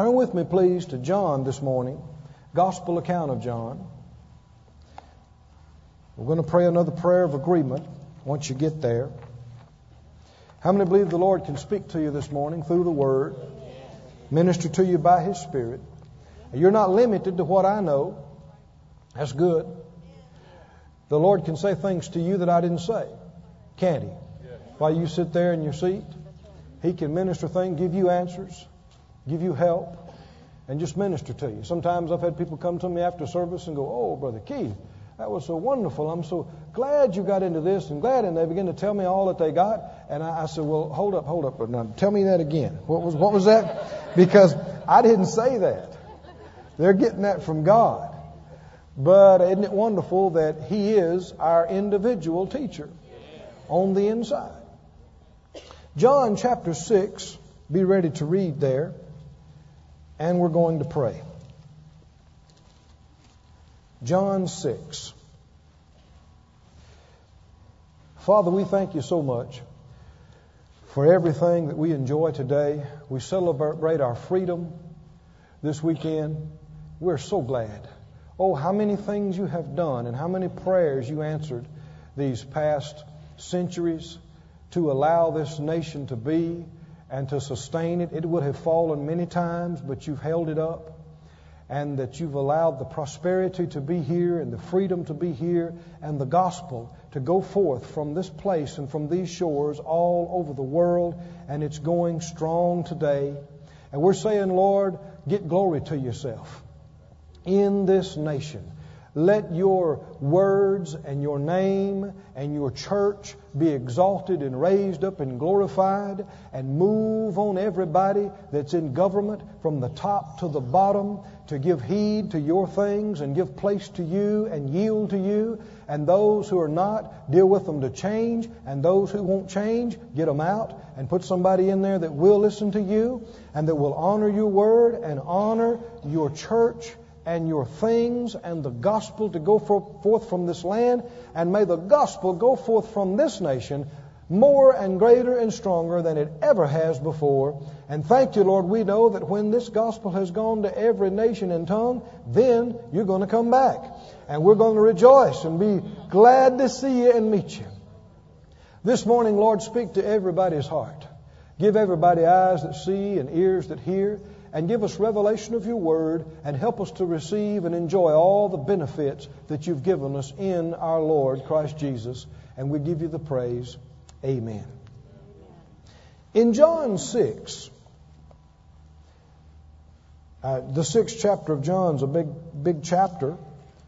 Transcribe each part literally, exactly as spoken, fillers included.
Turn with me, please, to John this morning, gospel account of John. We're going to pray another prayer of agreement once you get there. How many believe the Lord can speak to you this morning through the Word, minister to you by His Spirit? You're not limited to what I know. That's good. The Lord can say things to you that I didn't say, can't He? While you sit there in your seat, He can minister things, give you answers, give you help, and just minister to you. Sometimes I've had people come to me after service and go, "Oh, Brother Keith, that was so wonderful. I'm so glad you got into this and glad." And they begin to tell me all that they got. And I, I said, "Well, hold up, hold up. But now tell me that again. What was, what was that?" Because I didn't say that. They're getting that from God. But isn't it wonderful that He is our individual teacher on the inside? John chapter six, be ready to read there, and we're going to pray. John six. Father, we thank you so much for everything that we enjoy today. We celebrate our freedom this weekend. We're so glad. Oh, how many things you have done and how many prayers you answered these past centuries to allow this nation to be and to sustain it. It would have fallen many times, but you've held it up, and that you've allowed the prosperity to be here and the freedom to be here and the gospel to go forth from this place and from these shores all over the world, and it's going strong today. And we're saying, Lord, get glory to yourself in this nation. Let your words and your name and your church be exalted and raised up and glorified, and move on everybody that's in government from the top to the bottom to give heed to your things and give place to you and yield to you. And those who are not, deal with them to change. And those who won't change, get them out and put somebody in there that will listen to you and that will honor your word and honor your church and your things and the gospel to go forth from this land. And may the gospel go forth from this nation more and greater and stronger than it ever has before. And thank you, Lord, we know that when this gospel has gone to every nation and tongue, then you're going to come back. And we're going to rejoice and be glad to see you and meet you. This morning, Lord, speak to everybody's heart. Give everybody eyes that see and ears that hear. And give us revelation of your word, and help us to receive and enjoy all the benefits that you've given us in our Lord Christ Jesus. And we give you the praise. Amen. In John six, uh, the sixth chapter of John is a big, big chapter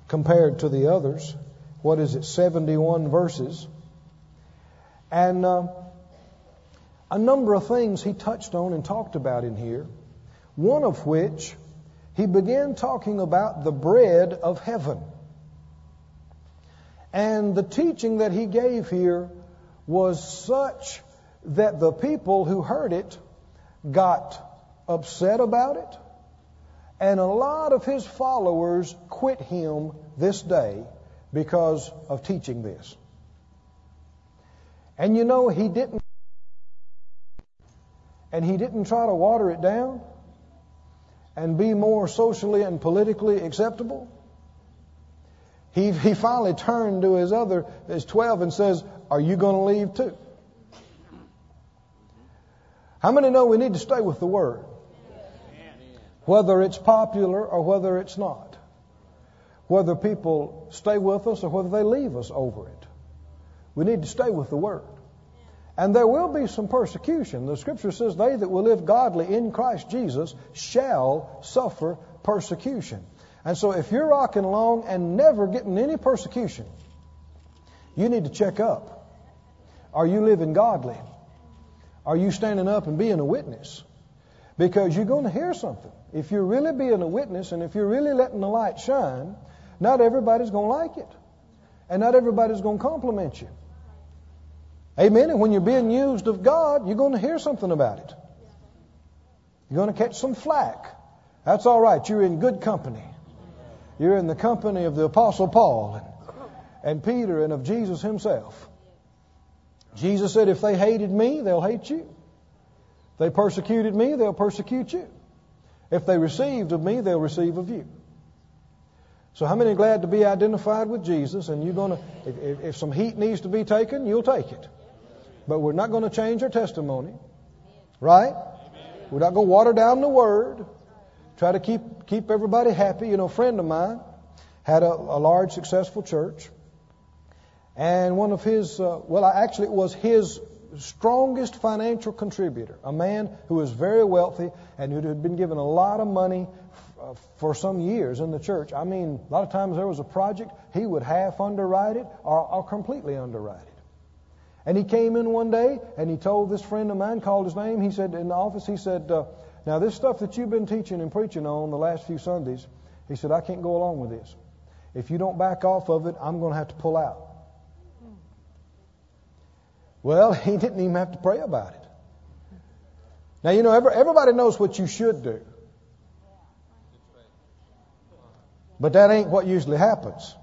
compared to the others. What is it? seventy-one verses. And uh, a number of things he touched on and talked about in here. One of which, he began talking about the bread of heaven. And the teaching that he gave here was such that the people who heard it got upset about it. And a lot of his followers quit him this day because of teaching this. And you know, he didn't, and he didn't try to water it down and be more socially and politically acceptable. He he finally turned to his other, his twelve, and says, "Are you going to leave too?" How many know we need to stay with the Word? Whether it's popular or whether it's not. Whether people stay with us or whether they leave us over it. We need to stay with the Word. And there will be some persecution. The scripture says, "They that will live godly in Christ Jesus shall suffer persecution." And so if you're rocking along and never getting any persecution, you need to check up. Are you living godly? Are you standing up and being a witness? Because you're going to hear something. If you're really being a witness and if you're really letting the light shine, not everybody's going to like it. And not everybody's going to compliment you. Amen. And when you're being used of God, you're going to hear something about it. You're going to catch some flack. That's all right. You're in good company. You're in the company of the Apostle Paul and, and Peter and of Jesus himself. Jesus said, "If they hated me, they'll hate you. If they persecuted me, they'll persecute you." If they received of me, they'll receive of you. So how many are glad to be identified with Jesus? And you're going to, if, if some heat needs to be taken, you'll take it. But we're not going to change our testimony, right? We're not going to water down the word. Try to keep keep everybody happy. You know, a friend of mine had a, a large, successful church, and one of his, uh, well, actually it was his strongest financial contributor, a man who was very wealthy and who had been given a lot of money f- for some years in the church. I mean, a lot of times there was a project, he would half underwrite it or, or completely underwrite it. And he came in one day and he told this friend of mine, called his name, he said in the office, he said, uh, now this stuff that you've been teaching and preaching on the last few Sundays, he said, I can't go along with this. If you don't back off of it, I'm going to have to pull out. Well, he didn't even have to pray about it. Now, you know, every, everybody knows what you should do. But that ain't what usually happens.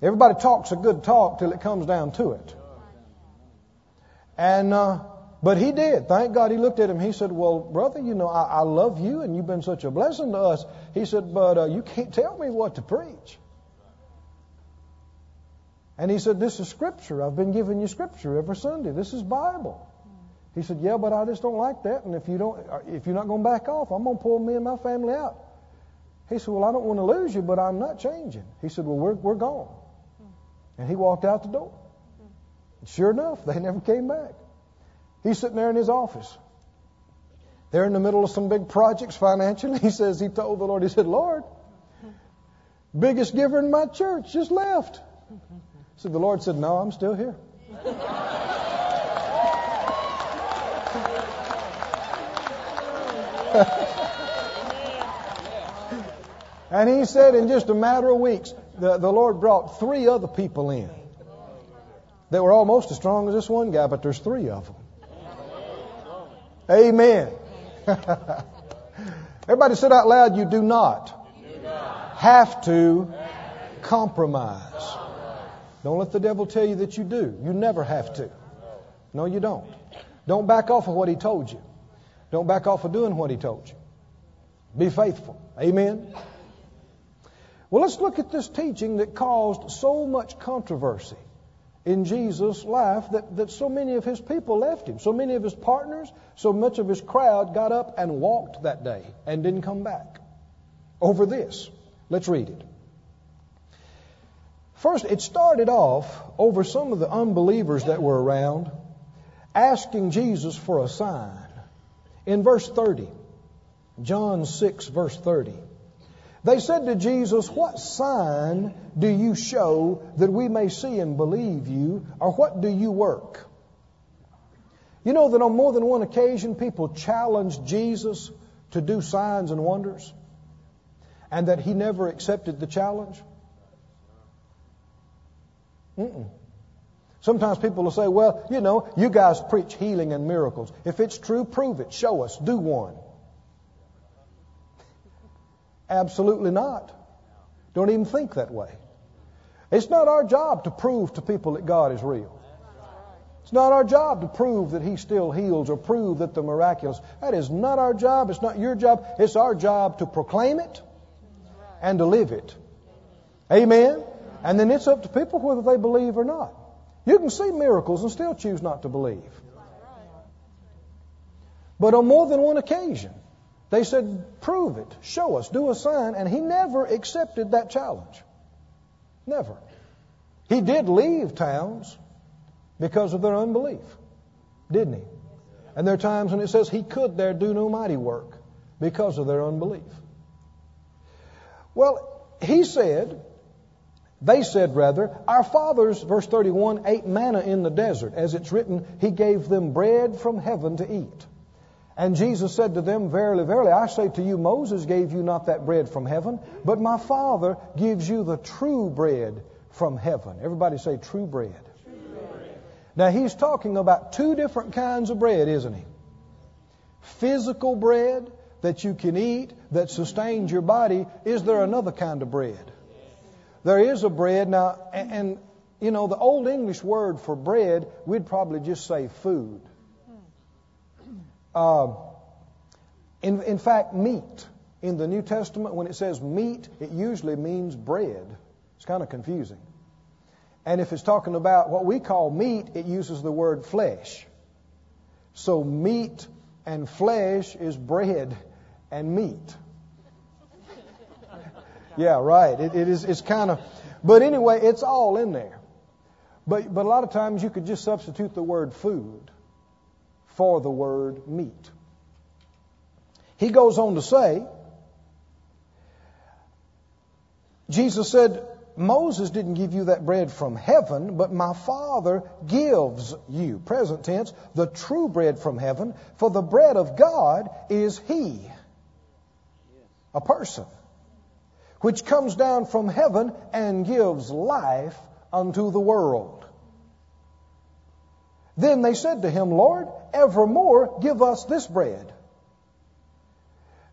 Everybody talks a good talk till it comes down to it. And, uh, but he did. Thank God. He looked at him. He said, well, brother, you know, I, I love you and you've been such a blessing to us. He said, but uh, you can't tell me what to preach. And he said, this is scripture. I've been giving you scripture every Sunday. This is Bible. He said, yeah, but I just don't like that. And if you don't, if you're not going to back off, I'm going to pull me and my family out. He said, well, I don't want to lose you, but I'm not changing. He said, well, we're, we're gone. And he walked out the door. And sure enough, they never came back. He's sitting there in his office. They're in the middle of some big projects financially. He says, he told the Lord, he said, Lord, biggest giver in my church just left. So the Lord said, no, I'm still here. And he said in just a matter of weeks, the, the Lord brought three other people in. They were almost as strong as this one guy, but there's three of them. Amen. Everybody said out loud, you do not, you do not have to have compromise. compromise. Don't let the devil tell you that you do. You never have to. No, you don't. Don't back off of what he told you. Don't back off of doing what he told you. Be faithful. Amen? Well, let's look at this teaching that caused so much controversy in Jesus' life that, that so many of his people left him. So many of his partners, so much of his crowd got up and walked that day and didn't come back over this. Let's read it. First, it started off over some of the unbelievers that were around asking Jesus for a sign. In verse thirty, John six, verse thirty, they said to Jesus, what sign do you show that we may see and believe you? Or what do you work? You know that on more than one occasion, people challenged Jesus to do signs and wonders, and that he never accepted the challenge. Mm-mm. Sometimes people will say, well, you know, you guys preach healing and miracles. If it's true, prove it. Show us. Do one. Absolutely not. Don't even think that way. It's not our job to prove to people that God is real. It's not our job to prove that he still heals or prove that the miraculous. That is not our job. It's not your job. It's our job to proclaim it and to live it. Amen. And then it's up to people whether they believe or not. You can see miracles and still choose not to believe. But on more than one occasion, they said, prove it, show us, do a sign. And he never accepted that challenge. Never. He did leave towns because of their unbelief, didn't he? And there are times when it says he could there do no mighty work because of their unbelief. Well, he said... They said, rather, our fathers, verse thirty-one, ate manna in the desert. As it's written, he gave them bread from heaven to eat. And Jesus said to them, verily, verily, I say to you, Moses gave you not that bread from heaven, but my Father gives you the true bread from heaven. Everybody say true bread. True bread. Now, he's talking about two different kinds of bread, isn't he? Physical bread that you can eat, that sustains your body. Is there another kind of bread? There is a bread now, and, and, you know, the old English word for bread, we'd probably just say food. Uh, in, in fact, meat in the New Testament, when it says meat, it usually means bread. It's kind of confusing. And if it's talking about what we call meat, it uses the word flesh. So meat and flesh is bread and meat. Yeah, right. It, it is, it's kind of, but anyway, it's all in there. But, but a lot of times you could just substitute the word food for the word meat. He goes on to say, Jesus said, Moses didn't give you that bread from heaven, but my Father gives you, present tense, the true bread from heaven, for the bread of God is He, a person, which comes down from heaven and gives life unto the world. Then they said to him, Lord, evermore give us this bread.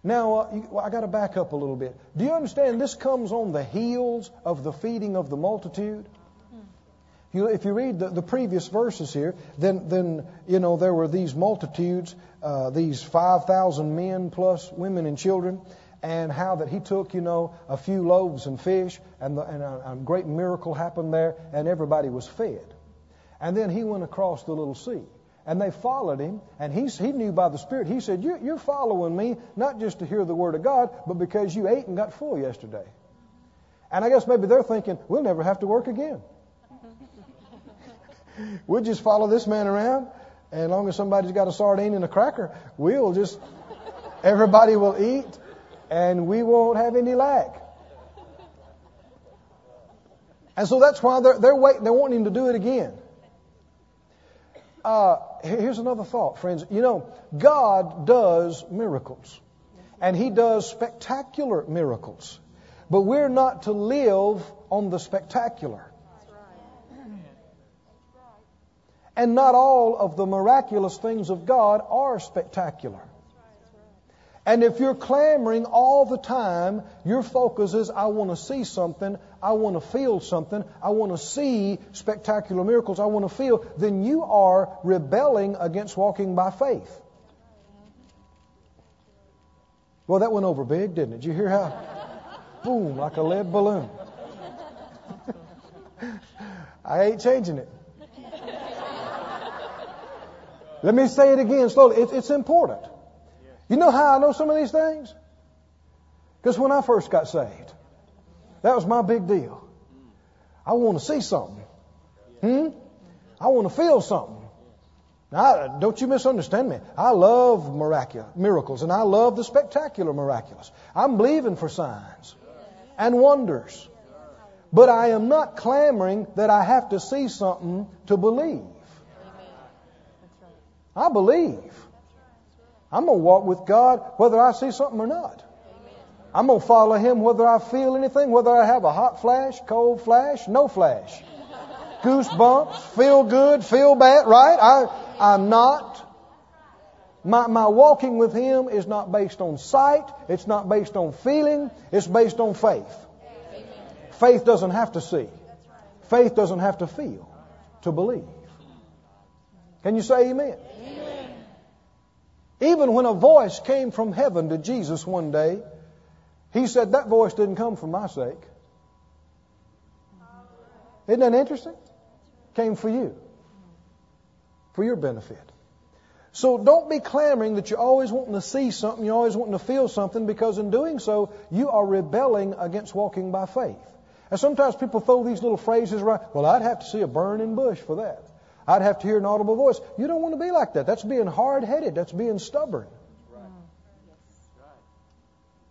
Now, uh, well, I got to back up a little bit. Do you understand this comes on the heels of the feeding of the multitude? You, if you read the, the previous verses here, then, then you know, there were these multitudes, uh, these five thousand men plus women and children, and how that he took, you know, a few loaves and fish, and, the, and a, a great miracle happened there, and everybody was fed. And then he went across the little sea. And they followed him, and he, he knew by the Spirit. He said, you, you're following me, not just to hear the Word of God, but because you ate and got full yesterday. And I guess maybe they're thinking, we'll never have to work again. We'll just follow this man around, and as long as somebody's got a sardine and a cracker, we'll just, everybody will eat, and we won't have any lack. And so that's why they're, they're waiting, they're wanting him to do it again. Uh, here's another thought, friends. You know, God does miracles, and He does spectacular miracles, but we're not to live on the spectacular. And not all of the miraculous things of God are spectacular. And if you're clamoring all the time, your focus is, I want to see something, I want to feel something, I want to see spectacular miracles, I want to feel, then you are rebelling against walking by faith. Well, that went over big, didn't it? Did you hear how? Boom, like a lead balloon. I ain't changing it. Let me say it again slowly. It, it's important. You know how I know some of these things? Because when I first got saved, that was my big deal. I want to see something. Hmm? I want to feel something. Now, don't you misunderstand me. I love miraculous miracles, and I love the spectacular miraculous. I'm believing for signs and wonders. But I am not clamoring that I have to see something to believe. I believe. I'm going to walk with God whether I see something or not. I'm going to follow Him whether I feel anything, whether I have a hot flash, cold flash, no flash. Goosebumps, feel good, feel bad, right? I, I'm not. My, my walking with Him is not based on sight. It's not based on feeling. It's based on faith. Faith doesn't have to see. Faith doesn't have to feel to believe. Can you say amen? Amen. Even when a voice came from heaven to Jesus one day, He said, that voice didn't come for my sake. Isn't that interesting? Came for you. For your benefit. So don't be clamoring that you're always wanting to see something, you're always wanting to feel something, because in doing so, you are rebelling against walking by faith. And sometimes people throw these little phrases around, well, I'd have to see a burning bush for that. I'd have to hear an audible voice. You don't want to be like that. That's being hard-headed. That's being stubborn.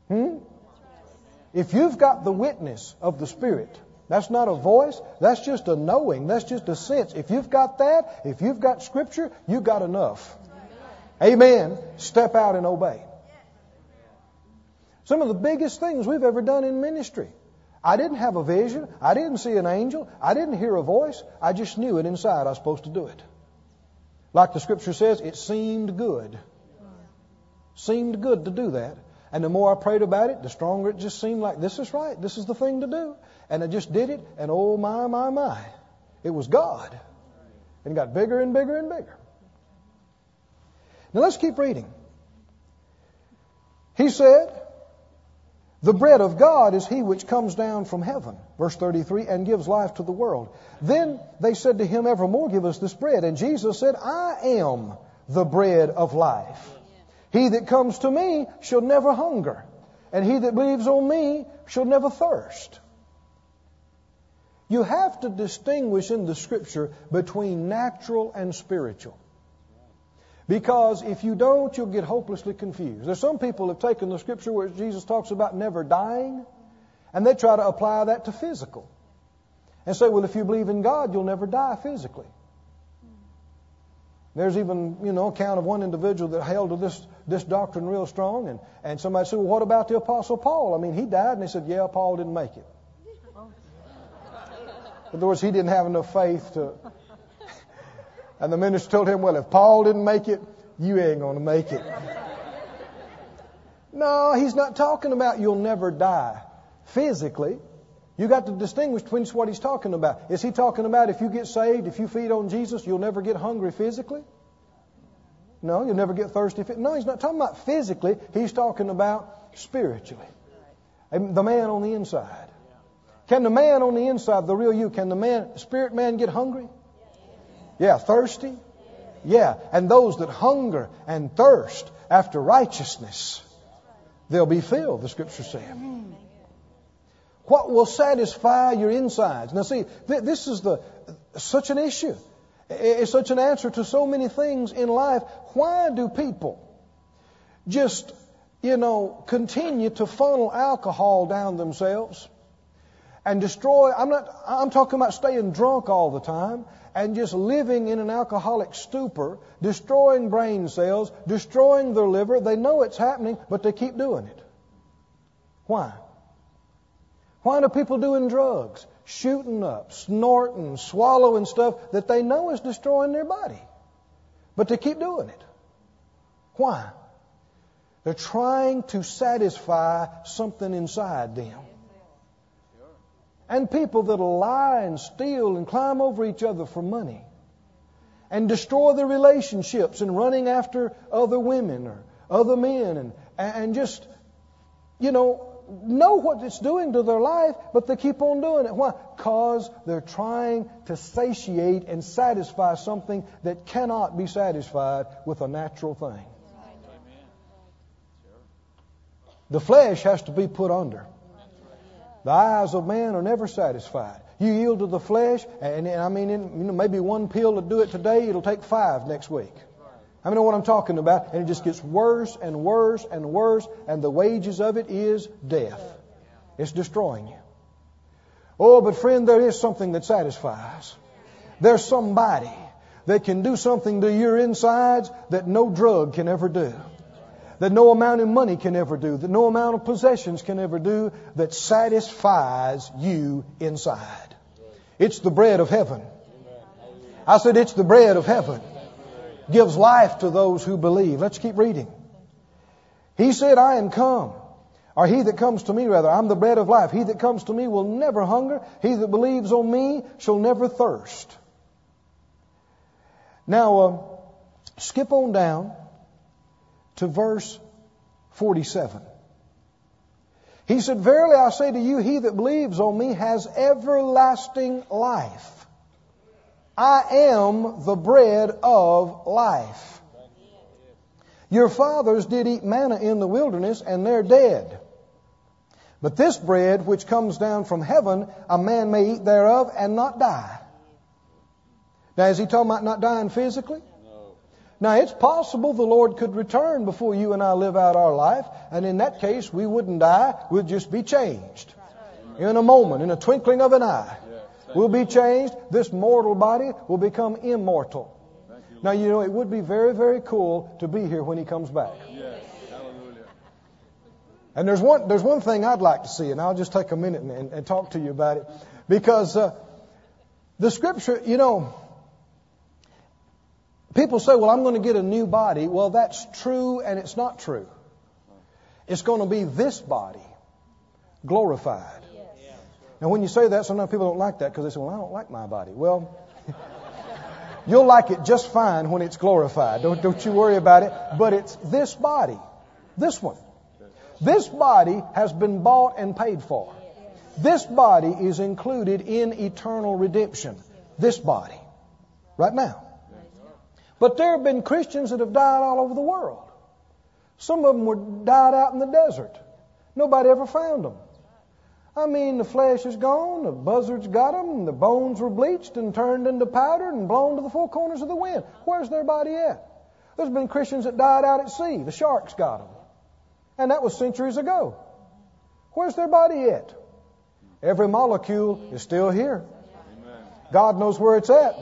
Hmm? If you've got the witness of the Spirit, that's not a voice. That's just a knowing. That's just a sense. If you've got that, if you've got Scripture, you've got enough. Amen. Step out and obey. Some of the biggest things we've ever done in ministry. I didn't have a vision. I didn't see an angel. I didn't hear a voice. I just knew it inside. I was supposed to do it. Like the Scripture says, it seemed good. Seemed good to do that. And the more I prayed about it, the stronger it just seemed like this is right. This is the thing to do. And I just did it. And oh my, my, my. It was God. And it got bigger and bigger and bigger. Now let's keep reading. He said, The bread of God is he which comes down from heaven, verse thirty-three, and gives life to the world. Then they said to him, evermore give us this bread. And Jesus said, I am the bread of life. He that comes to me shall never hunger, and he that believes on me shall never thirst. You have to distinguish in the Scripture between natural and spiritual. Because if you don't, you'll get hopelessly confused. There's some people who have taken the Scripture where Jesus talks about never dying, and they try to apply that to physical. And say, well, if you believe in God, you'll never die physically. There's even, you know, account of one individual that held to this, this doctrine real strong. And, and somebody said, well, what about the Apostle Paul? I mean, he died. And they said, yeah, Paul didn't make it. In other words, he didn't have enough faith to... And the minister told him, well, if Paul didn't make it, you ain't going to make it. No, he's not talking about you'll never die physically. You got to distinguish between what he's talking about. Is he talking about if you get saved, if you feed on Jesus, you'll never get hungry physically? No, you'll never get thirsty. No, he's not talking about physically. He's talking about spiritually. The man on the inside. Can the man on the inside, the real you, can the man, spirit man get hungry? Yeah, thirsty? Yeah, and those that hunger and thirst after righteousness, they'll be filled, the Scripture says. What will satisfy your insides? Now see, th- this is the such an issue. It's such an answer to so many things in life. Why do people just, you know, continue to funnel alcohol down themselves and destroy? I'm not, I'm talking about staying drunk all the time. And just living in an alcoholic stupor, destroying brain cells, destroying their liver. They know it's happening, but they keep doing it. Why? Why are people doing drugs, shooting up, snorting, swallowing stuff that they know is destroying their body? But they keep doing it. Why? They're trying to satisfy something inside them. And people that'll lie and steal and climb over each other for money and destroy their relationships and running after other women or other men and, and just, you know, know what it's doing to their life, but they keep on doing it. Why? Because they're trying to satiate and satisfy something that cannot be satisfied with a natural thing. The flesh has to be put under. The eyes of man are never satisfied. You yield to the flesh, and, and I mean, in, you know, maybe one pill to do it today, it'll take five next week. I mean, know what I'm talking about, and it just gets worse and worse and worse, and the wages of it is death. It's destroying you. Oh, but friend, there is something that satisfies. There's somebody that can do something to your insides that no drug can ever do. That no amount of money can ever do, that no amount of possessions can ever do, that satisfies you inside. It's the bread of heaven. I said it's the bread of heaven. Gives life to those who believe. Let's keep reading. He said, I am come, or he that comes to me rather, I'm the bread of life. He that comes to me will never hunger. He that believes on me shall never thirst. Now, uh, skip on down to verse forty-seven. He said, verily I say to you, he that believes on me has everlasting life. I am the bread of life. Your fathers did eat manna in the wilderness, and they're dead. But this bread which comes down from heaven, a man may eat thereof and not die. Now, is he talking about not dying physically? Now, it's possible the Lord could return before you and I live out our life. And in that case, we wouldn't die. We'd just be changed. In a moment, in a twinkling of an eye, we'll be changed. This mortal body will become immortal. Now, you know, it would be very, very cool to be here when He comes back. And there's one, there's one thing I'd like to see, and I'll just take a minute and, and, and talk to you about it. Because uh, the Scripture, you know... People say, well, I'm going to get a new body. Well, that's true and it's not true. It's going to be this body glorified. Yes. Now, when you say that, sometimes people don't like that because they say, well, I don't like my body. Well, you'll like it just fine when it's glorified. Don't, don't you worry about it. But it's this body, this one. This body has been bought and paid for. This body is included in eternal redemption. This body. Right now. But there have been Christians that have died all over the world. Some of them were died out in the desert. Nobody ever found them. I mean, the flesh is gone, the buzzards got them, and the bones were bleached and turned into powder and blown to the four corners of the wind. Where's their body at? There's been Christians that died out at sea. The sharks got them. And that was centuries ago. Where's their body at? Every molecule is still here. God knows where it's at.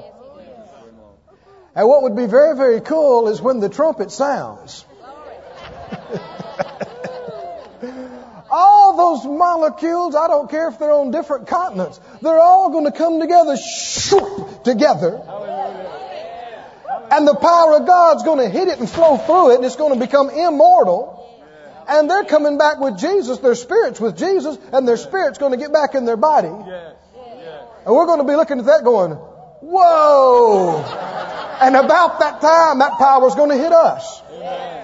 And what would be very, very cool is when the trumpet sounds. All those molecules, I don't care if they're on different continents, they're all going to come together, shoop, together. And the power of God's going to hit it and flow through it, and it's going to become immortal. And they're coming back with Jesus, their spirit's with Jesus, and their spirit's going to get back in their body. And we're going to be looking at that going, whoa! And about that time, that power's going to hit us. Amen.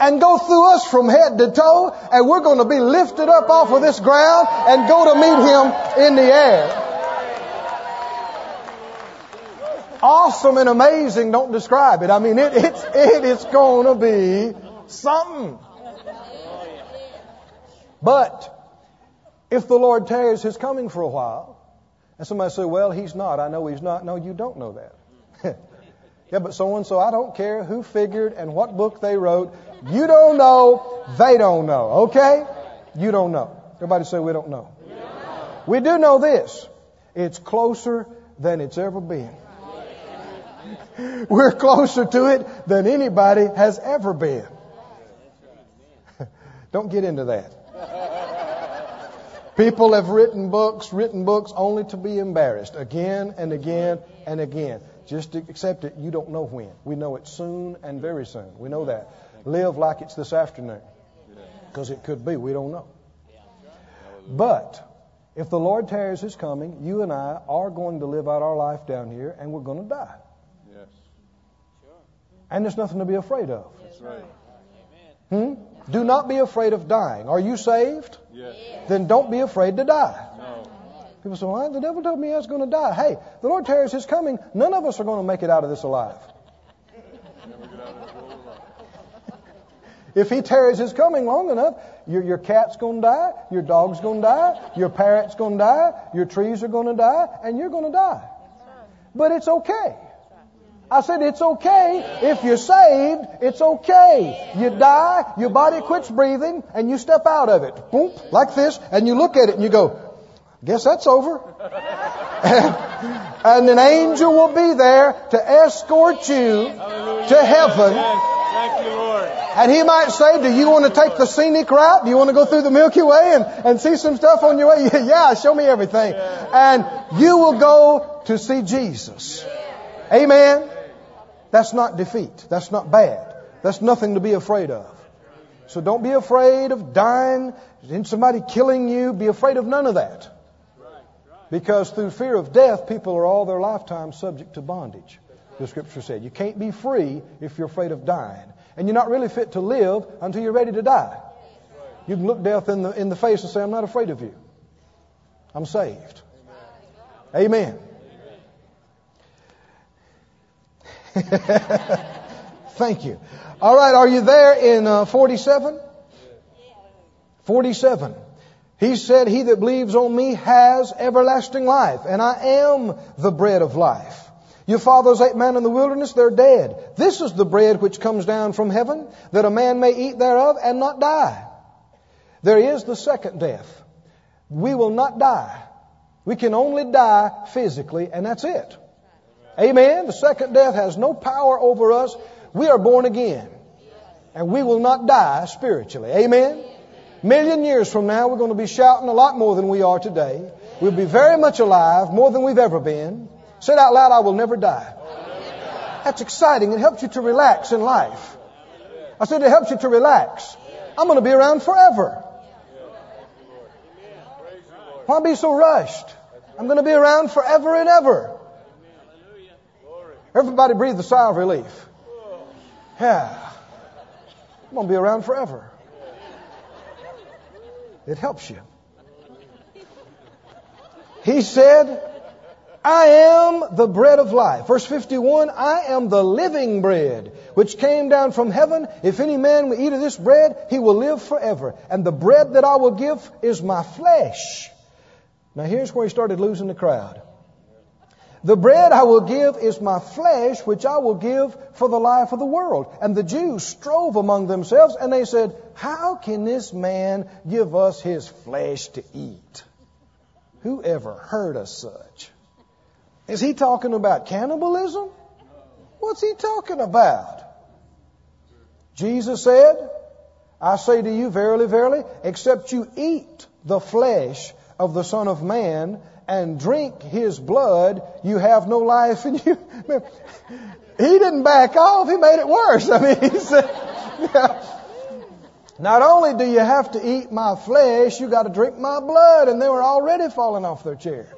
And go through us from head to toe. And we're going to be lifted up off of this ground and go to meet Him in the air. Awesome and amazing, don't describe it. I mean, it, it's, it is going to be something. But if the Lord tarries His coming for a while, and somebody say, well, He's not. I know He's not. No, you don't know that. Yeah, but so-and-so, I don't care who figured and what book they wrote. You don't know. They don't know. Okay? You don't know. Everybody say, we don't know. We, don't know. We do know this. It's closer than it's ever been. We're closer to it than anybody has ever been. Don't get into that. People have written books, written books only to be embarrassed again and again and again. Just accept it. You don't know when. We know it soon and very soon. We know that. Live like it's this afternoon. Because it could be. We don't know. But if the Lord tarries His coming, you and I are going to live out our life down here, and we're going to die. Yes. And there's nothing to be afraid of. That's right. Hmm? Do not be afraid of dying. Are you saved? Yes. Then don't be afraid to die. No. People say, well, the devil told me I was going to die. Hey, the Lord tarries His coming. None of us are going to make it out of this alive. If He tarries His coming long enough, your, your cat's going to die, your dog's going to die, your parrot's going to die, your trees are going to die, and you're going to die. But it's okay. I said, it's okay. If you're saved, it's okay. You die, your body quits breathing, and you step out of it. Boom, like this, and you look at it and you go, guess that's over. And, and an angel will be there to escort you Hallelujah. To heaven. Thank you, Lord. And he might say, do you want to take the scenic route? Do you want to go through the Milky Way and, and see some stuff on your way? Yeah, show me everything. Yeah. And you will go to see Jesus. Yeah. Amen. That's not defeat. That's not bad. That's nothing to be afraid of. So don't be afraid of dying, somebody killing you. Be afraid of none of that. Because through fear of death, people are all their lifetime subject to bondage. The scripture said, you can't be free if you're afraid of dying. And you're not really fit to live until you're ready to die. You can look death in the, in the face and say, I'm not afraid of you. I'm saved. Amen. Thank you. All right, are you there in uh, forty-seven? forty-seven. He said, he that believes on me has everlasting life, and I am the bread of life. Your fathers ate manna in the wilderness, they're dead. This is the bread which comes down from heaven, that a man may eat thereof and not die. There is the second death. We will not die. We can only die physically, and that's it. Amen. The second death has no power over us. We are born again. And we will not die spiritually. Amen. Million years from now, we're going to be shouting a lot more than we are today. We'll be very much alive, more than we've ever been. Say it out loud, I will never die. That's exciting. It helps you to relax in life. I said it helps you to relax. I'm going to be around forever. Why be so rushed? I'm going to be around forever and ever. Everybody breathe a sigh of relief. Yeah. I'm going to be around forever. It helps you. He said, I am the bread of life. Verse fifty-one, I am the living bread, which came down from heaven. If any man will eat of this bread, he will live forever. And the bread that I will give is my flesh. Now here's where he started losing the crowd. The bread I will give is my flesh, which I will give for the life of the world. And the Jews strove among themselves, and they said, how can this man give us his flesh to eat? Who ever heard of such? Is he talking about cannibalism? What's he talking about? Jesus said, I say to you, verily, verily, except you eat the flesh of the Son of Man and drink his blood, you have no life in you. He didn't back off. He made it worse. I mean, he said, not only do you have to eat my flesh, you got to drink my blood. And they were already falling off their chair.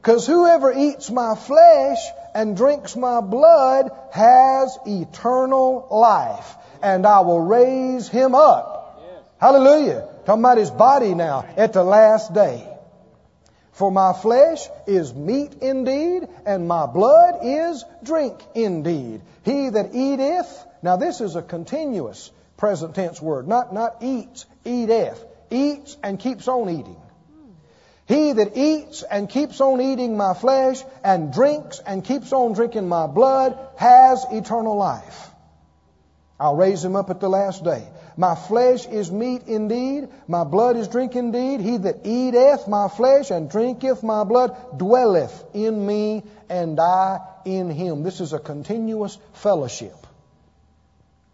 Because whoever eats my flesh and drinks my blood has eternal life, and I will raise him up. Yes. Hallelujah. Talking about his body now at the last day. For my flesh is meat indeed, and my blood is drink indeed. He that eateth, now this is a continuous present tense word, not, not eats, eateth, eats and keeps on eating. He that eats and keeps on eating my flesh and drinks and keeps on drinking my blood has eternal life. I'll raise him up at the last day. My flesh is meat indeed. My blood is drink indeed. He that eateth my flesh and drinketh my blood dwelleth in me, and I in him. This is a continuous fellowship.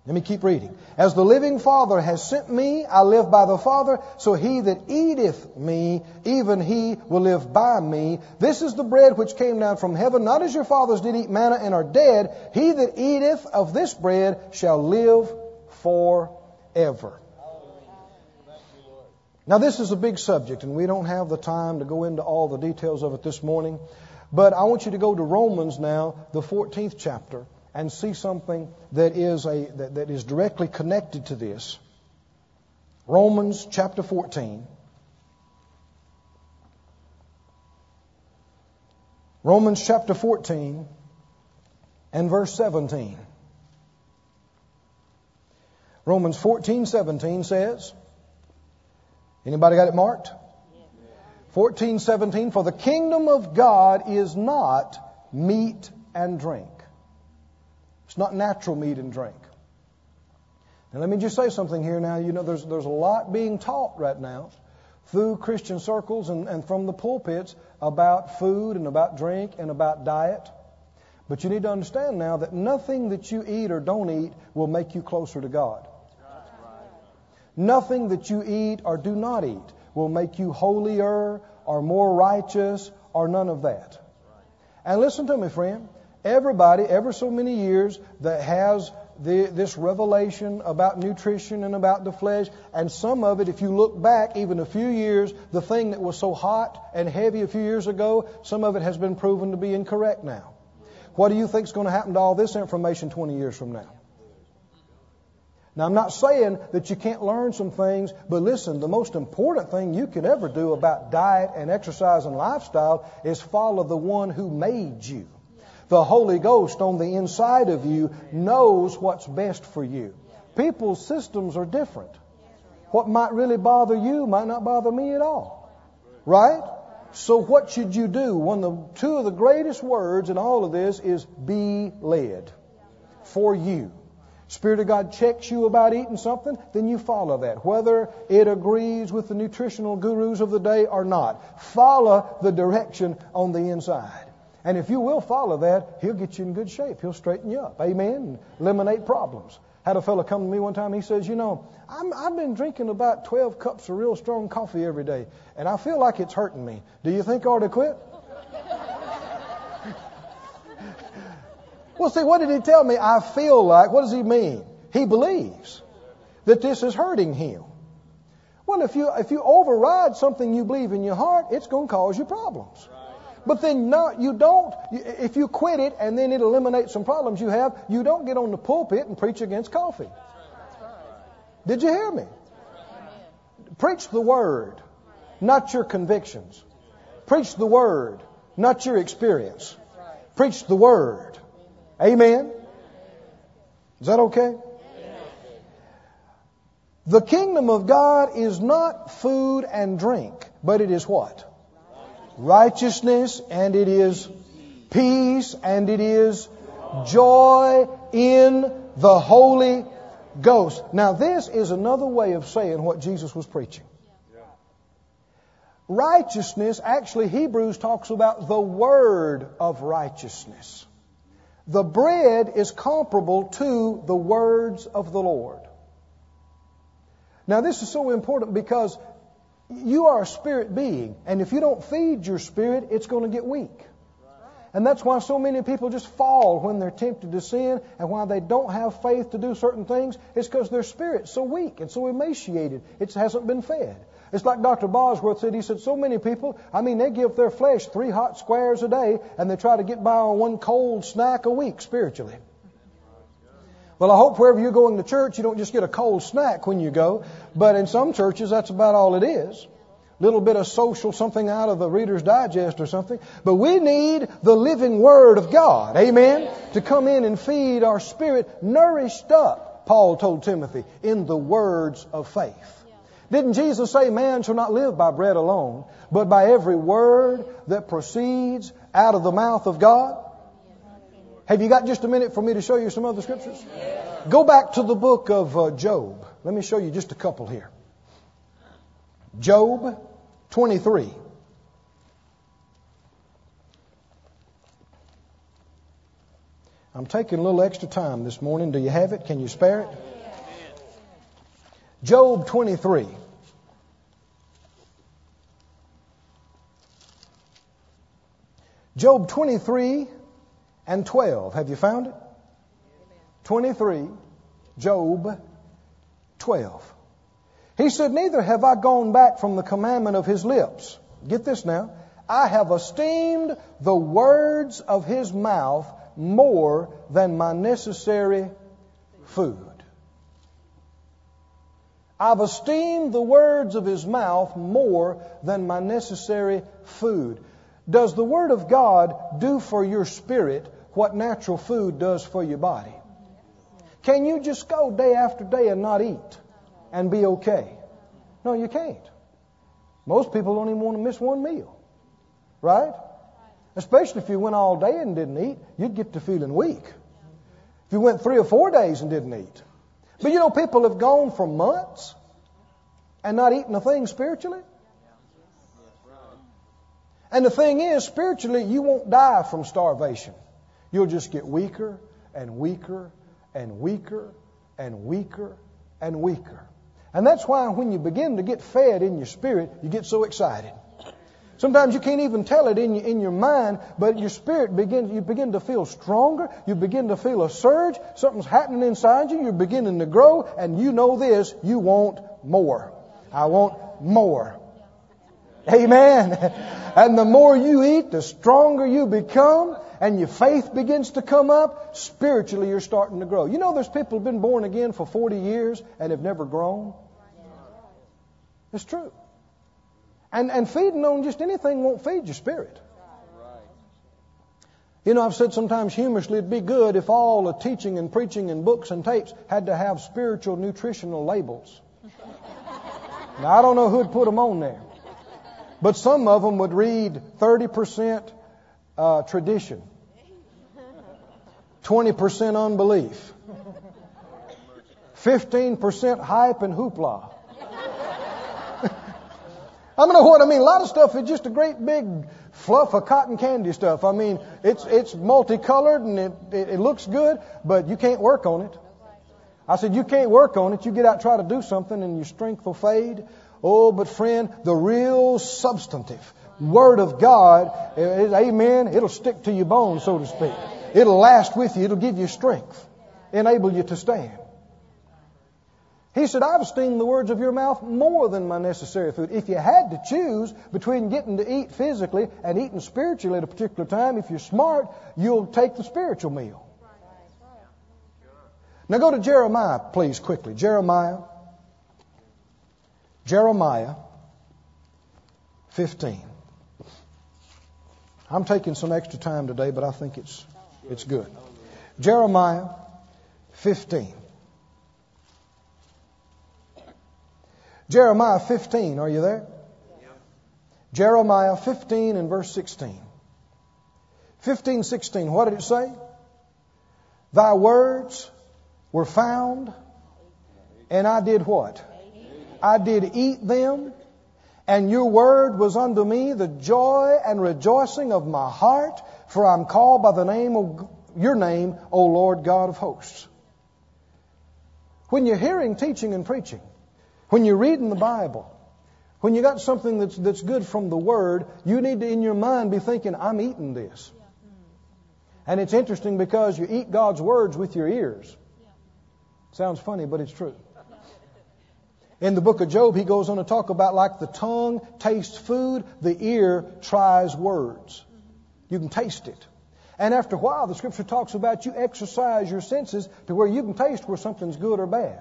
Let me keep reading. As the living Father has sent me, I live by the Father. So he that eateth me, even he will live by me. This is the bread which came down from heaven, not as your fathers did eat manna and are dead. He that eateth of this bread shall live forever. Now this is a big subject, and we don't have the time to go into all the details of it this morning. But I want you to go to Romans now, the fourteenth chapter, and see something that is a that, that is directly connected to this. Romans chapter fourteen. Romans chapter fourteen and verse seventeen. Romans fourteen, seventeen says, anybody got it marked? fourteen, seventeen, for the kingdom of God is not meat and drink. It's not natural meat and drink. Now let me just say something here now. You know, there's, there's a lot being taught right now through Christian circles and, and from the pulpits about food and about drink and about diet. But you need to understand now that nothing that you eat or don't eat will make you closer to God. Nothing that you eat or do not eat will make you holier or more righteous or none of that. And listen to me, friend. Everybody, ever so many years, that has the, this revelation about nutrition and about the flesh, and some of it, if you look back even a few years, the thing that was so hot and heavy a few years ago, some of it has been proven to be incorrect now. What do you think is going to happen to all this information twenty years from now? Now, I'm not saying that you can't learn some things, but listen, the most important thing you can ever do about diet and exercise and lifestyle is follow the one who made you. The Holy Ghost on the inside of you knows what's best for you. People's systems are different. What might really bother you might not bother me at all. Right? So what should you do? One of the, two of the greatest words in all of this is be led for you. Spirit of God checks you about eating something, then you follow that, whether it agrees with the nutritional gurus of the day or not. Follow the direction on the inside. And if you will follow that, he'll get you in good shape. He'll straighten you up. Amen. Eliminate problems. Had a fellow come to me one time. He says, you know, I'm, I've been drinking about twelve cups of real strong coffee every day, and I feel like it's hurting me. Do you think I ought to quit? Well, see, what did he tell me? I feel like, what does he mean? He believes that this is hurting him. Well, if you, if you override something you believe in your heart, it's going to cause you problems. But then no, you don't, if you quit it and then it eliminates some problems you have, you don't get on the pulpit and preach against coffee. Did you hear me? Preach the Word, not your convictions. Preach the Word, not your experience. Preach the Word. Amen? Is that okay? The kingdom of God is not food and drink, but it is what? Righteousness, and it is peace, and it is joy in the Holy Ghost. Now this is another way of saying what Jesus was preaching. Righteousness, actually Hebrews talks about the word of righteousness. The bread is comparable to the words of the Lord. Now this is so important because you are a spirit being, and if you don't feed your spirit, it's going to get weak. And that's why so many people just fall when they're tempted to sin, and why they don't have faith to do certain things. It's because their spirit's so weak and so emaciated. It hasn't been fed. It's like Doctor Bosworth said. He said so many people, I mean, they give their flesh three hot squares a day, and they try to get by on one cold snack a week spiritually. Well, I hope wherever you're going to church, you don't just get a cold snack when you go. But in some churches, that's about all it is. Little bit of social something out of the Reader's Digest or something. But we need the living Word of God, amen, to come in and feed our spirit, nourished up, Paul told Timothy, in the words of faith. Didn't Jesus say, man shall not live by bread alone, but by every word that proceeds out of the mouth of God? Have you got just a minute for me to show you some other scriptures? Go back to the book of uh, Job. Let me show you just a couple here. Job twenty-three. I'm taking a little extra time this morning. Do you have it? Can you spare it? Job twenty-three. Job twenty-three and twelve. Have you found it? twenty-three, Job twelve. He said, neither have I gone back from the commandment of his lips. Get this now. I have esteemed the words of his mouth more than my necessary food. I've esteemed the words of his mouth more than my necessary food. Does the Word of God do for your spirit what natural food does for your body? Can you just go day after day and not eat and be okay? No, you can't. Most people don't even want to miss one meal, right? Especially if you went all day and didn't eat, you'd get to feeling weak. If you went three or four days and didn't eat. But you know, people have gone for months and not eaten a thing spiritually. And the thing is, spiritually, you won't die from starvation. You'll just get weaker and weaker and weaker and weaker and weaker. And that's why when you begin to get fed in your spirit, you get so excited. Sometimes you can't even tell it in your, in your mind, but your spirit begins, you begin to feel stronger. You begin to feel a surge. Something's happening inside you. You're beginning to grow. And you know this, you want more. I want more. Amen. And the more you eat, the stronger you become, and your faith begins to come up. Spiritually, you're starting to grow. You know, there's people who've been born again for forty years and have never grown. It's true. And and feeding on just anything won't feed your spirit. You know, I've said sometimes humorously, it'd be good if all the teaching and preaching and books and tapes had to have spiritual nutritional labels. Now, I don't know who'd put them on there. But some of them would read thirty percent uh, tradition, twenty percent unbelief, fifteen percent hype and hoopla. I don't know what I mean. A lot of stuff is just a great big fluff of cotton candy stuff. I mean, it's it's multicolored and it, it, it looks good, but you can't work on it. I said, you can't work on it. You get out and try to do something and your strength will fade. Oh, but friend, the real substantive Word of God, is, amen, it'll stick to your bones, so to speak. It'll last with you. It'll give you strength, enable you to stand. He said, I've esteemed the words of your mouth more than my necessary food. If you had to choose between getting to eat physically and eating spiritually at a particular time, if you're smart, you'll take the spiritual meal. Now go to Jeremiah, please, quickly. Jeremiah Jeremiah fifteen. I'm taking some extra time today, but I think it's it's good. Jeremiah fifteen. Jeremiah fifteen, are you there? Yeah. Jeremiah fifteen and verse sixteen. fifteen, sixteen, what did it say? Thy words were found, and I did what? I did eat them, and your word was unto me the joy and rejoicing of my heart, for I am called by the name of your name, O Lord God of hosts. When you're hearing teaching and preaching, when you're reading the Bible, when you got something that's that's good from the Word, you need to, in your mind, be thinking, I'm eating this. And it's interesting because you eat God's words with your ears. Sounds funny, but it's true. In the book of Job, he goes on to talk about like the tongue tastes food, the ear tries words. You can taste it. And after a while, the Scripture talks about you exercise your senses to where you can taste where something's good or bad.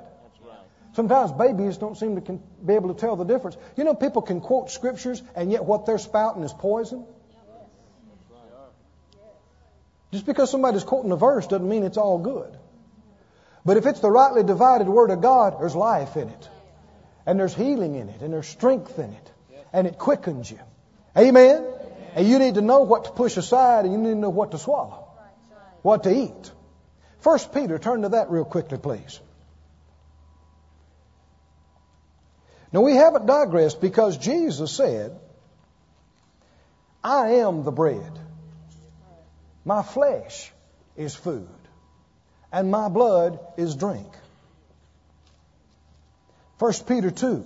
Sometimes babies don't seem to con- be able to tell the difference. You know, people can quote scriptures, and yet what they're spouting is poison. Just because somebody's quoting a verse doesn't mean it's all good. But if it's the rightly divided Word of God, there's life in it. And there's healing in it. And there's strength in it. And it quickens you. Amen? Amen. And you need to know what to push aside, and you need to know what to swallow. What to eat. First Peter, turn to that real quickly, please. Now, we haven't digressed because Jesus said, I am the bread. My flesh is food. And my blood is drink. First Peter two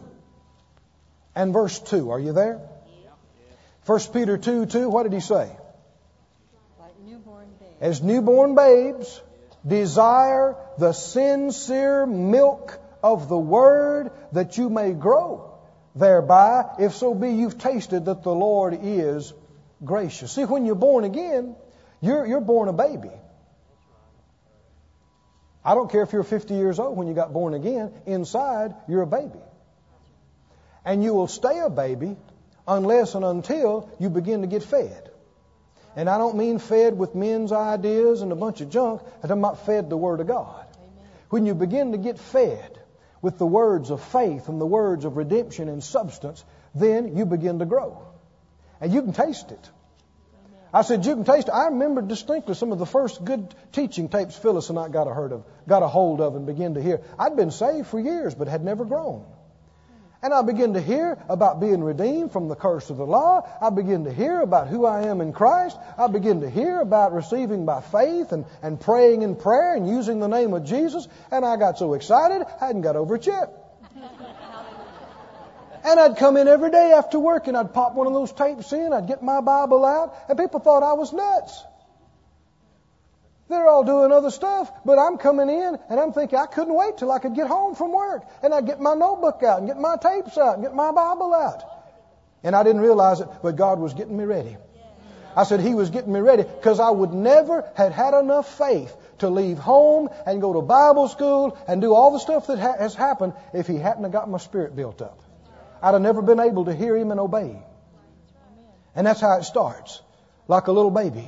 and verse two. Are you there? First Peter two, two. What did he say? Like newborn babes. As newborn babes, desire the sincere milk of the Word, that you may grow thereby, if so be you've tasted that the Lord is gracious. See, when you're born again, you're, you're born a baby. I don't care if you're fifty years old when you got born again. Inside, you're a baby. And you will stay a baby unless and until you begin to get fed. And I don't mean fed with men's ideas and a bunch of junk. I'm not fed the Word of God. When you begin to get fed with the words of faith and the words of redemption and substance, then you begin to grow. And you can taste it. I said, you can taste it. I remember distinctly some of the first good teaching tapes Phyllis and I got a, heard of, got a hold of and began to hear. I'd been saved for years but had never grown. And I began to hear about being redeemed from the curse of the law. I began to hear about who I am in Christ. I began to hear about receiving by faith and, and praying in prayer and using the name of Jesus. And I got so excited, I hadn't got over it yet. And I'd come in every day after work and I'd pop one of those tapes in. I'd get my Bible out. And people thought I was nuts. They're all doing other stuff, but I'm coming in and I'm thinking I couldn't wait till I could get home from work and I'd get my notebook out and get my tapes out and get my Bible out. And I didn't realize it, but God was getting me ready. I said He was getting me ready because I would never have had enough faith to leave home and go to Bible school and do all the stuff that ha- has happened if He hadn't have got my spirit built up. I'd have never been able to hear Him and obey Him. And that's how it starts, like a little baby.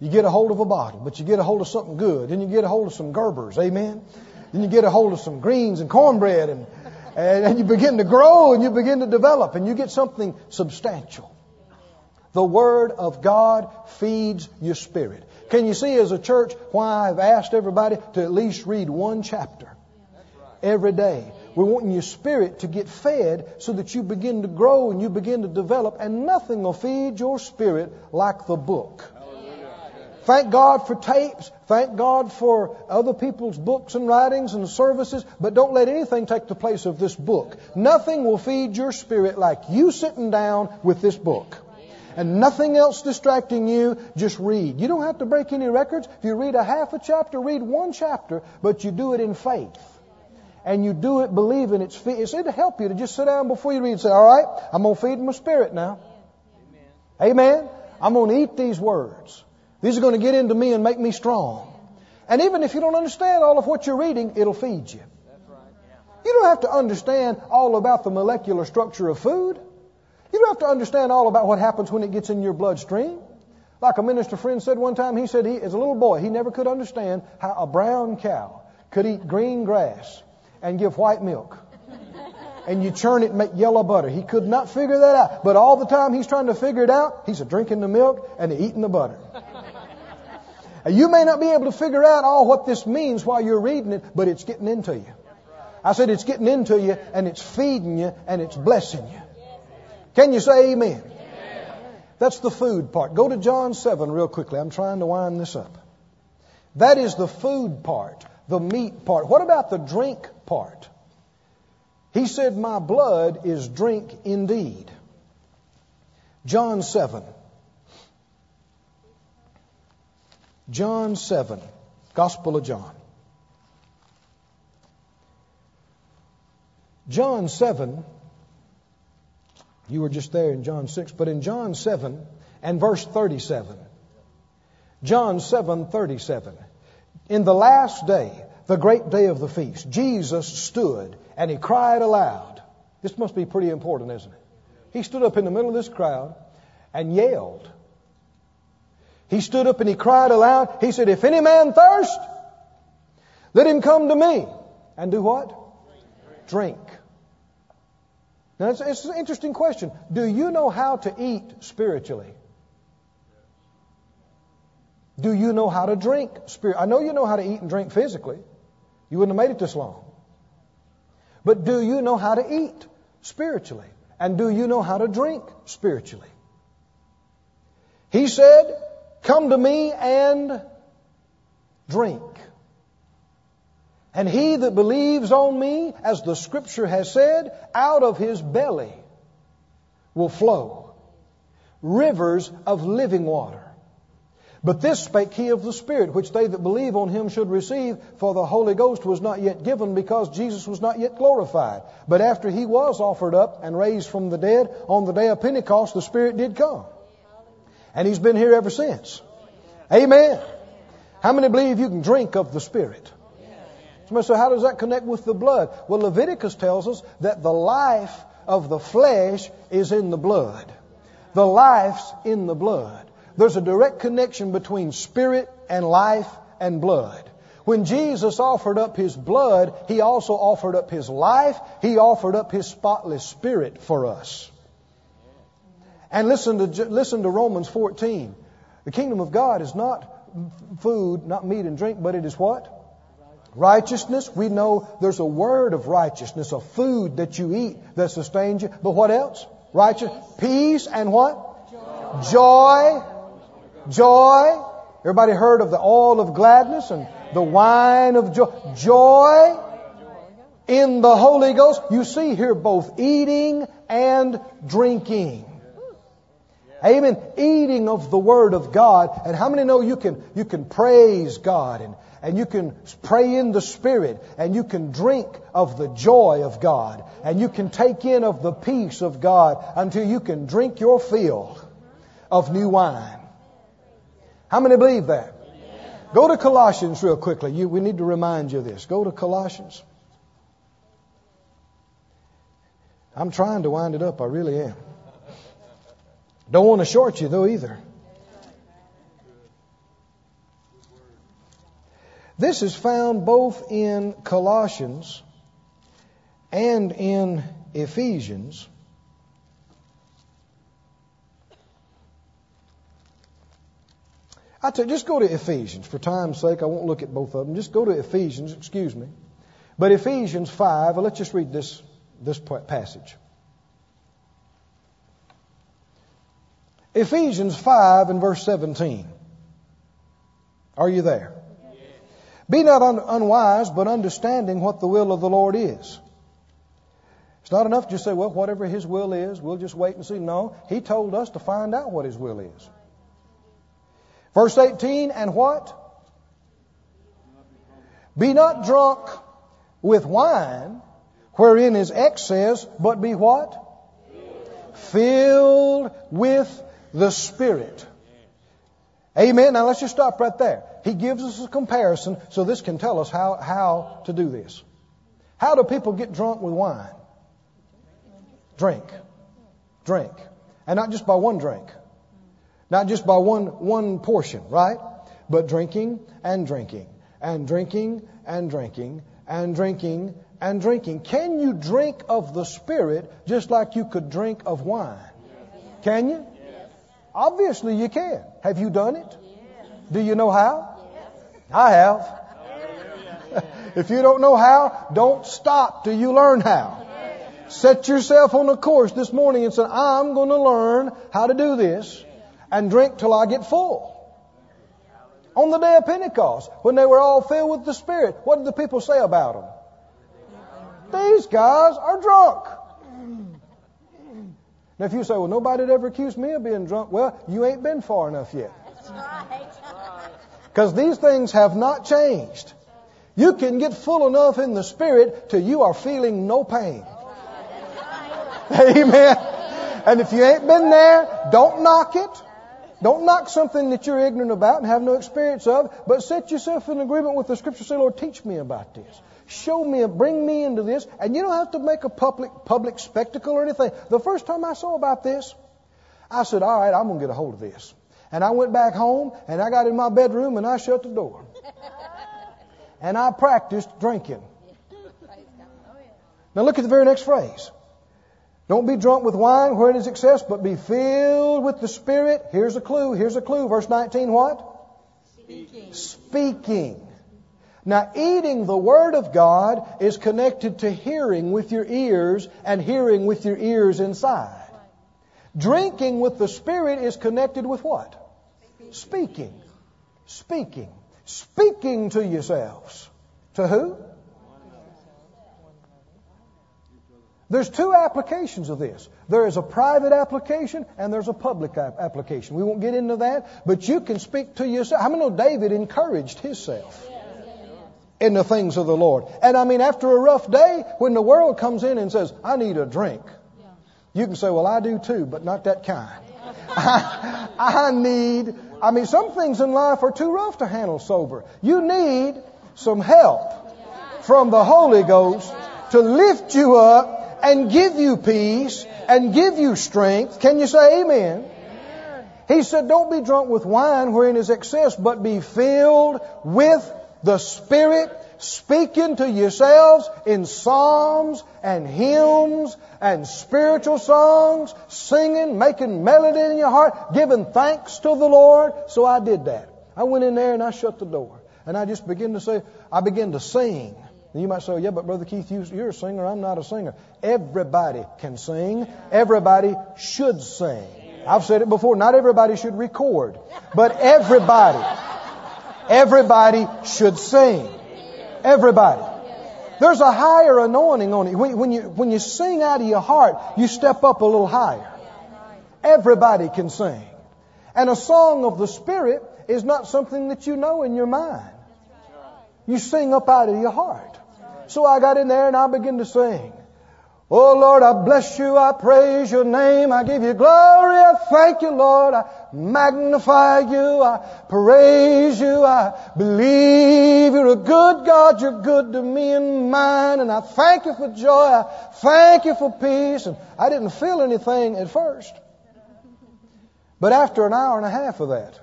You get a hold of a bottle, but you get a hold of something good. Then you get a hold of some Gerbers, amen? Then you get a hold of some greens and cornbread, and, and, and you begin to grow and you begin to develop and you get something substantial. The Word of God feeds your spirit. Can you see as a church why I've asked everybody to at least read one chapter every day? We're wanting your spirit to get fed so that you begin to grow and you begin to develop, and nothing will feed your spirit like the book. Thank God for tapes. Thank God for other people's books and writings and services. But don't let anything take the place of this book. Nothing will feed your spirit like you sitting down with this book. And nothing else distracting you. Just read. You don't have to break any records. If you read a half a chapter, read one chapter. But you do it in faith. And you do it believing it's feed. It'll help you to just sit down before you read and say, all right, I'm going to feed my spirit now. Amen. I'm going to eat these words. These are going to get into me and make me strong. And even if you don't understand all of what you're reading, it'll feed you. You don't have to understand all about the molecular structure of food. You don't have to understand all about what happens when it gets in your bloodstream. Like a minister friend said one time, he said he, as a little boy, he never could understand how a brown cow could eat green grass and give white milk. And you churn it and make yellow butter. He could not figure that out. But all the time he's trying to figure it out, he's drinking the milk and eating the butter. And you may not be able to figure out all what this means while you're reading it, but it's getting into you. I said it's getting into you, and it's feeding you, and it's blessing you. Can you say amen? Amen. That's the food part. Go to John seven real quickly. I'm trying to wind this up. That is the food part, the meat part. What about the drink part? He said, my blood is drink indeed. John seven. John seven. Gospel of John. John seven. You were just there in John six. But in John seven and verse thirty-seven. John seven, thirty-seven. In the last day, the great day of the feast, Jesus stood and he cried aloud. This must be pretty important, isn't it? He stood up in the middle of this crowd and yelled. He stood up and he cried aloud. He said, if any man thirst, let him come to me and do what? Drink. Now, it's, it's an interesting question. Do you know how to eat spiritually? Do you know how to drink spiritually? I know you know how to eat and drink physically. You wouldn't have made it this long. But do you know how to eat spiritually? And do you know how to drink spiritually? He said, come to me and drink. And he that believes on me, as the scripture has said, out of his belly will flow rivers of living water. But this spake he of the Spirit, which they that believe on him should receive, for the Holy Ghost was not yet given, because Jesus was not yet glorified. But after he was offered up and raised from the dead, on the day of Pentecost, the Spirit did come. And he's been here ever since. Amen. How many believe you can drink of the Spirit? Somebody say, how does that connect with the blood? Well, Leviticus tells us that the life of the flesh is in the blood. The life's in the blood. There's a direct connection between spirit and life and blood. When Jesus offered up his blood, he also offered up his life. He offered up his spotless spirit for us. And listen to listen to Romans fourteen. The kingdom of God is not food, not meat and drink, but it is what? Righteousness. We know there's a word of righteousness, a food that you eat that sustains you. But what else? Righteous, peace, and what? Joy. Joy. Joy. Everybody heard of the oil of gladness and the wine of joy. Joy in the Holy Ghost. You see here both eating and drinking. Amen. Eating of the Word of God. And how many know you can you can praise God and, and you can pray in the Spirit, and you can drink of the joy of God, and you can take in of the peace of God until you can drink your fill of new wine. How many believe that? Amen. Go to Colossians real quickly. You, we need to remind you of this. Go to Colossians. I'm trying to wind it up. I really am. Don't want to short you though either. This is found both in Colossians and in Ephesians. I tell you, just go to Ephesians. For time's sake, I won't look at both of them. Just go to Ephesians, excuse me. But Ephesians five, well, let's just read this, this passage. Ephesians five and verse seventeen. Are you there? Yes. Be not un- unwise, but understanding what the will of the Lord is. It's not enough to just say, well, whatever His will is, we'll just wait and see. No, He told us to find out what His will is. Verse eighteen, and what? Be not drunk with wine, wherein is excess, but be what? Filled with the Spirit. Amen. Now let's just stop right there. He gives us a comparison, so this can tell us how, how to do this. How do people get drunk with wine? Drink. Drink. And not just by one drink. Not just by one one portion, right? But drinking and drinking and drinking and drinking and drinking and drinking. Can you drink of the Spirit just like you could drink of wine? Can you? Obviously you can. Have you done it? Do you know how? I have. If you don't know how, don't stop till you learn how. Set yourself on a course this morning and say, I'm going to learn how to do this and drink till I get full. On the day of Pentecost, when they were all filled with the Spirit, what did the people say about them? These guys are drunk. Now, if you say, well, nobody had ever accused me of being drunk. Well, you ain't been far enough yet. Because these things have not changed. You can get full enough in the Spirit till you are feeling no pain. Amen. And if you ain't been there, don't knock it. Don't knock something that you're ignorant about and have no experience of, but set yourself in agreement with the Scripture. Say, Lord, teach me about this. Show me, bring me into this. And you don't have to make a public public spectacle or anything. The first time I saw about this, I said, all right, I'm going to get a hold of this. And I went back home, and I got in my bedroom, and I shut the door. And I practiced drinking. Now look at the very next phrase. Don't be drunk with wine where it is excess, but be filled with the Spirit. Here's a clue. Here's a clue. Verse nineteen, what? Speaking. Speaking. Now, eating the Word of God is connected to hearing with your ears and hearing with your ears inside. Drinking with the Spirit is connected with what? Speaking. Speaking. Speaking to yourselves. To who? There's two applications of this. There is a private application and there's a public application. We won't get into that, but you can speak to yourself. How many know David encouraged himself in the things of the Lord? And I mean, after a rough day, when the world comes in and says, I need a drink, you can say, well, I do too, but not that kind. I, I need, I mean, some things in life are too rough to handle sober. You need some help from the Holy Ghost to lift you up and give you peace and give you strength. Can you say amen? Amen? He said, don't be drunk with wine wherein is excess, but be filled with the Spirit, speaking to yourselves in psalms and hymns and spiritual songs, singing, making melody in your heart, giving thanks to the Lord. So I did that. I went in there and I shut the door. And I just began to say, I began to sing. You might say, yeah, but Brother Keith, you're a singer. I'm not a singer. Everybody can sing. Everybody should sing. I've said it before. Not everybody should record. But everybody, everybody should sing. Everybody. There's a higher anointing on it. When, when, you, when you sing out of your heart, you step up a little higher. Everybody can sing. And a song of the Spirit is not something that you know in your mind. You sing up out of your heart. So I got in there and I began to sing. Oh, Lord, I bless you. I praise your name. I give you glory. I thank you, Lord. I magnify you. I praise you. I believe you're a good God. You're good to me and mine. And I thank you for joy. I thank you for peace. And I didn't feel anything at first. But after an hour and a half of that,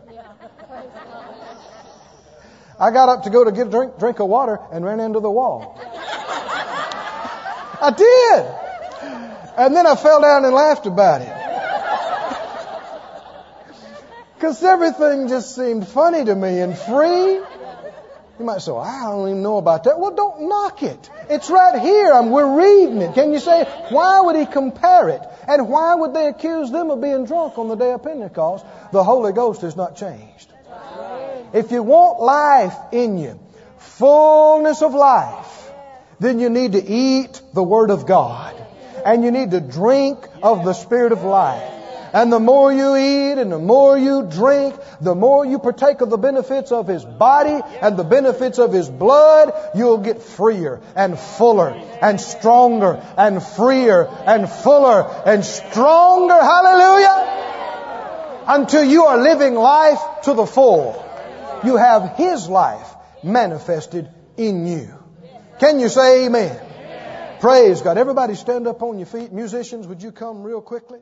I got up to go to get a drink, drink of water and ran into the wall. I did. And then I fell down and laughed about it. Because everything just seemed funny to me and free. You might say, well, I don't even know about that. Well, don't knock it. It's right here. I'm, we're reading it. Can you say, why would he compare it? And why would they accuse them of being drunk on the day of Pentecost? The Holy Ghost has not changed. If you want life in you, fullness of life, then you need to eat the Word of God. And you need to drink of the Spirit of life. And the more you eat and the more you drink, the more you partake of the benefits of His body and the benefits of His blood, you'll get freer and fuller and stronger and freer and fuller and stronger. Hallelujah! Until you are living life to the full. You have His life manifested in you. Can you say amen? Amen. Praise God. Everybody stand up on your feet. Musicians, would you come real quickly?